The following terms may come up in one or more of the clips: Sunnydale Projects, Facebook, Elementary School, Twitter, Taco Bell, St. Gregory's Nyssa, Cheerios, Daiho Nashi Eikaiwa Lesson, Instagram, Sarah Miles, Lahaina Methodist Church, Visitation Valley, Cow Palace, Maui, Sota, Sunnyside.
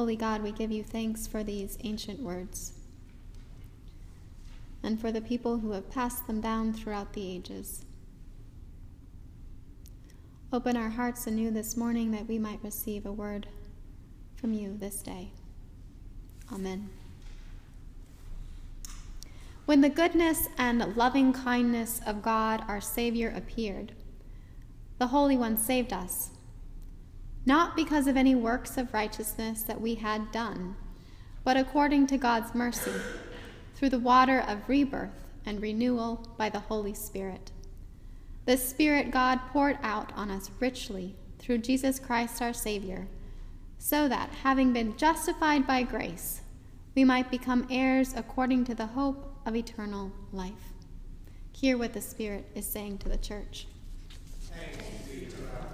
Holy God, we give you thanks for these ancient words and for the people who have passed them down throughout the ages. Open our hearts anew this morning that we might receive a word from you this day. Amen. When the goodness and loving kindness of God, our Savior, appeared, the Holy One saved us, not because of any works of righteousness that we had done, but according to God's mercy, through the water of rebirth and renewal by the Holy Spirit. The Spirit God poured out on us richly through Jesus Christ our Savior, so that, having been justified by grace, we might become heirs according to the hope of eternal life. Hear what the Spirit is saying to the church. Thanks be to God.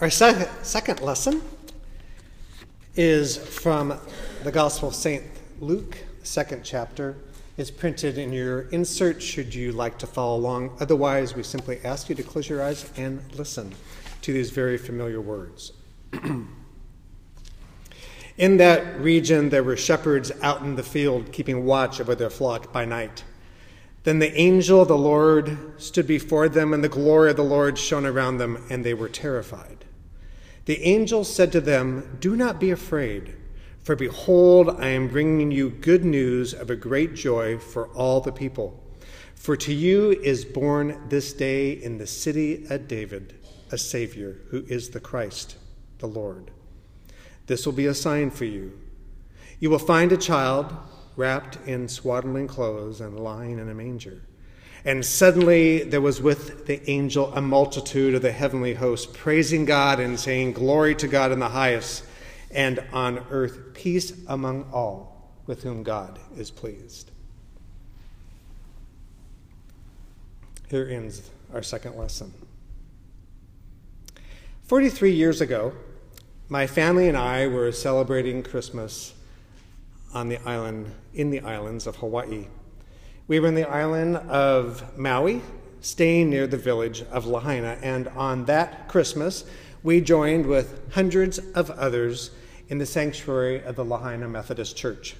Our second lesson is from the Gospel of St. Luke, the second chapter. It's printed in your insert should you like to follow along. Otherwise, we simply ask you to close your eyes and listen to these very familiar words. In that region there were shepherds out in the field keeping watch over their flock by night. Then the angel of the Lord stood before them, and the glory of the Lord shone around them, and they were terrified. The angel said to them, "Do not be afraid, for behold, I am bringing you good news of a great joy for all the people. For to you is born this day in the city of David a Savior, who is the Christ, the Lord. This will be a sign for you. You will find a child wrapped in swaddling clothes and lying in a manger. And suddenly there was with the angel a multitude of the heavenly host, praising God and saying, "Glory to God in the highest, and on earth peace among all with whom God is pleased." Here ends our second lesson. 43 years ago, my family and I were celebrating Christmas on the island, in the islands of Hawaii. We were in the island of Maui, staying near the village of Lahaina, and on that Christmas, we joined with hundreds of others in the sanctuary of the Lahaina Methodist Church.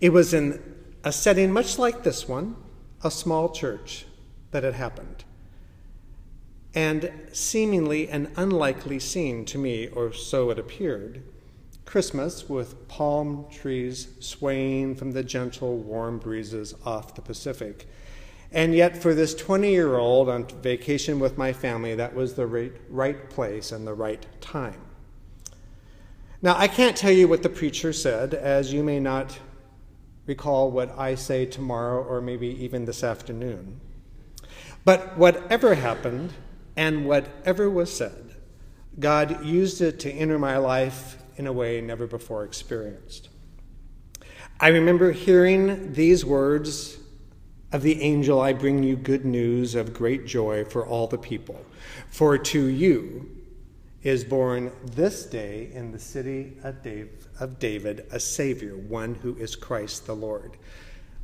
It was in a setting much like this one, a small church, that it happened, and seemingly an unlikely scene to me, or so it appeared. Christmas with palm trees swaying from the gentle, warm breezes off the Pacific. And yet for this 20-year-old on vacation with my family, that was the right place and the right time. Now, I can't tell you what the preacher said, as you may not recall what I say tomorrow or maybe even this afternoon. But whatever happened and whatever was said, God used it to enter my life in a way never before experienced. I remember hearing these words of the angel, "I bring you good news of great joy for all the people. For to you is born this day in the city of David a Savior, one who is Christ the Lord."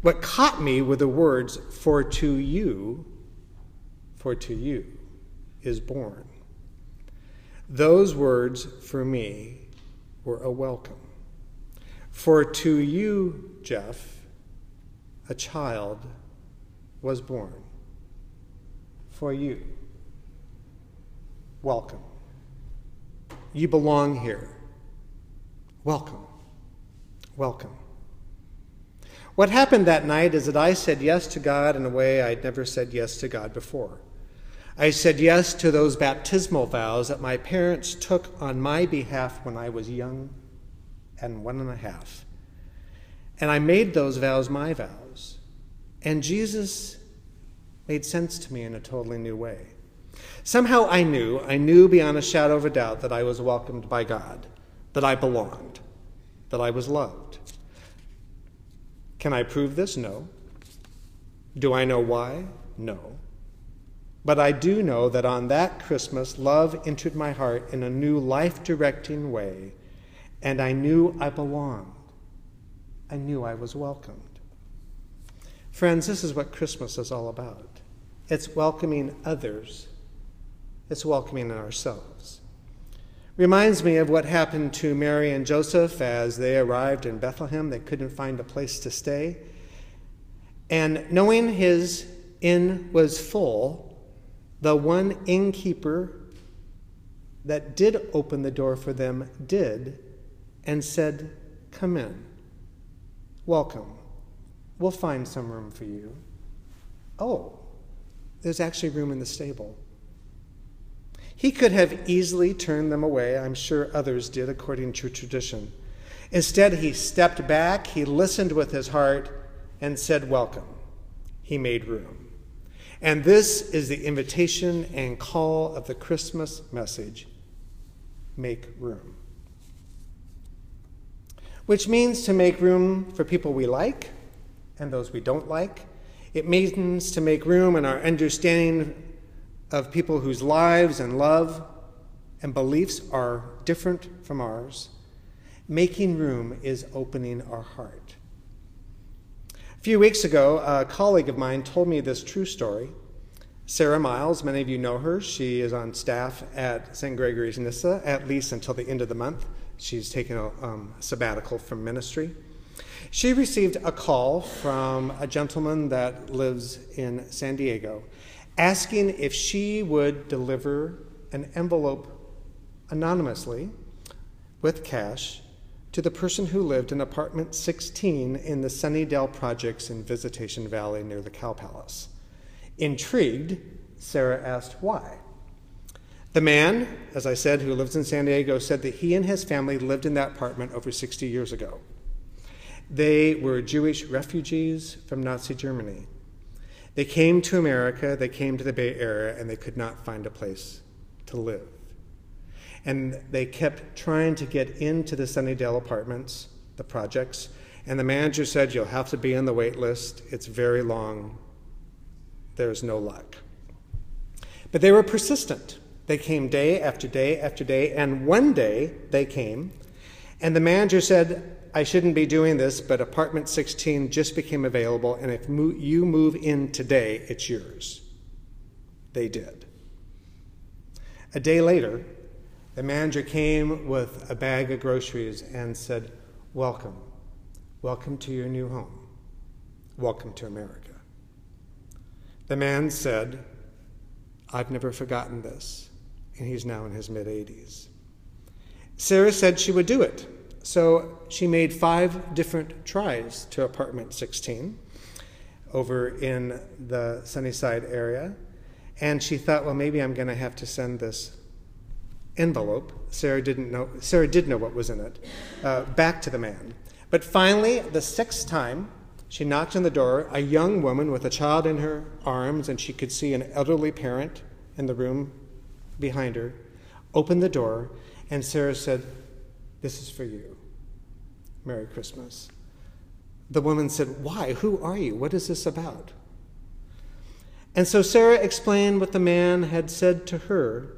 What caught me were the words, for to you is born. Those words for me were a welcome. For to you, Jeff, a child was born. For you, welcome. You belong here. Welcome. Welcome. What happened that night is that I said yes to God in a way I'd never said yes to God before. I said yes to those baptismal vows that my parents took on my behalf when I was young and 1.5. And I made those vows my vows. And Jesus made sense to me in a totally new way. Somehow I knew beyond a shadow of a doubt that I was welcomed by God, that I belonged, that I was loved. Can I prove this? No. Do I know why? No. But I do know that on that Christmas, love entered my heart in a new life-directing way, and I knew I belonged. I knew I was welcomed. Friends, this is what Christmas is all about. It's welcoming others. It's welcoming ourselves. Reminds me of what happened to Mary and Joseph as they arrived in Bethlehem. They couldn't find a place to stay. And knowing his inn was full, the one innkeeper that did open the door for them did and said, "Come in. Welcome. We'll find some room for you. Oh, there's actually room in the stable." He could have easily turned them away. I'm sure others did according to tradition. Instead, he stepped back, he listened with his heart, and said, "Welcome." He made room. And this is the invitation and call of the Christmas message: make room. Which means to make room for people we like and those we don't like. It means to make room in our understanding of people whose lives and love and beliefs are different from ours. Making room is opening our heart. A few weeks ago, a colleague of mine told me this true story. Sarah Miles, many of you know her. She is on staff at St. Gregory's Nyssa, at least until the end of the month. She's taken a sabbatical from ministry. She received a call from a gentleman that lives in San Diego asking if she would deliver an envelope anonymously with cash to the person who lived in apartment 16 in the Sunnydale Projects in Visitation Valley near the Cow Palace. Intrigued, Sarah asked why. The man, as I said, who lives in San Diego, said that he and his family lived in that apartment over 60 years ago. They were Jewish refugees from Nazi Germany. They came to America, they came to the Bay Area, and they could not find a place to live. And they kept trying to get into the Sunnydale apartments, the projects, and the manager said, "You'll have to be on the wait list. It's very long. There's no luck." But they were persistent. They came day after day after day, and one day they came, and the manager said, "I shouldn't be doing this, but apartment 16 just became available, and if you move in today, it's yours." They did. A day later, the manager came with a bag of groceries and said, "Welcome. Welcome to your new home. Welcome to America." The man said, "I've never forgotten this," and he's now in his mid-80s. Sarah said she would do it, so she made 5 different tries to apartment 16 over in the Sunnyside area, and she thought, well, maybe I'm going to have to send this envelope. Sarah did know what was in it, back to the man. But finally, the 6th time, she knocked on the door, a young woman with a child in her arms, and she could see an elderly parent in the room behind her, opened the door, and Sarah said, "This is for you. Merry Christmas." The woman said, "Why? Who are you? What is this about?" And so Sarah explained what the man had said to her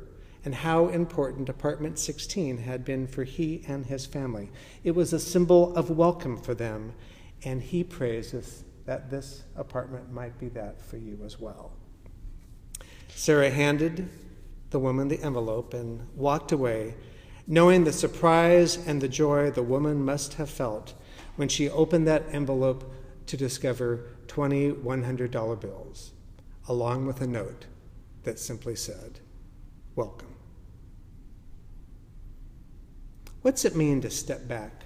and how important apartment 16 had been for he and his family. It was a symbol of welcome for them, and he prays that this apartment might be that for you as well. Sarah handed the woman the envelope and walked away, knowing the surprise and the joy the woman must have felt when she opened that envelope to discover 20 $100 bills, along with a note that simply said, "Welcome." What's it mean to step back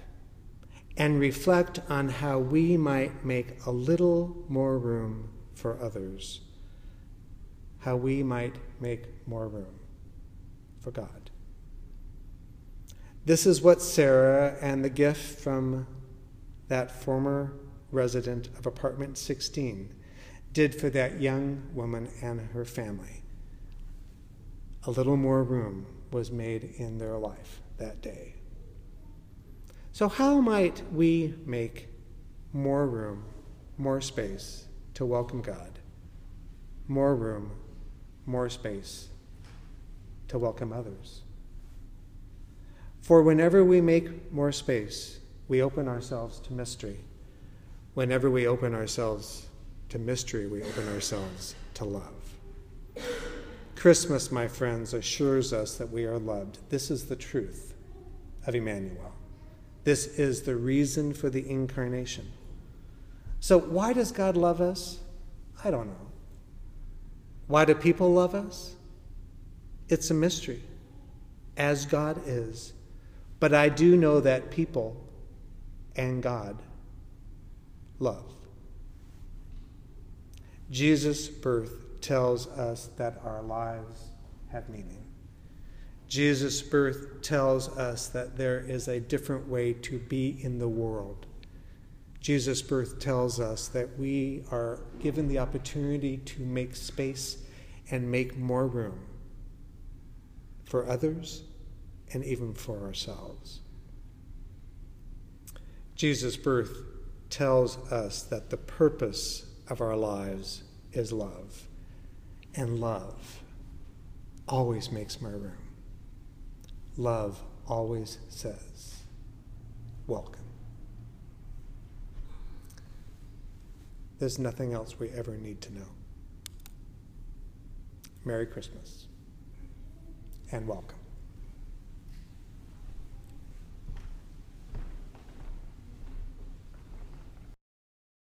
and reflect on how we might make a little more room for others, how we might make more room for God? This is what Sarah and the gift from that former resident of apartment 16 did for that young woman and her family. A little more room was made in their life that day. So how might we make more room, more space to welcome God? More room, more space to welcome others. For whenever we make more space, we open ourselves to mystery. Whenever we open ourselves to mystery, we open ourselves to love. Christmas, my friends, assures us that we are loved. This is the truth of Emmanuel. This is the reason for the incarnation. So why does God love us? I don't know. Why do people love us? It's a mystery, as God is. But I do know that people and God love. Jesus' birth tells us that our lives have meaning. Jesus' birth tells us that there is a different way to be in the world. Jesus' birth tells us that we are given the opportunity to make space and make more room for others and even for ourselves. Jesus' birth tells us that the purpose of our lives is love, and love always makes more room. Love always says, "Welcome." There's nothing else we ever need to know. Merry Christmas and welcome.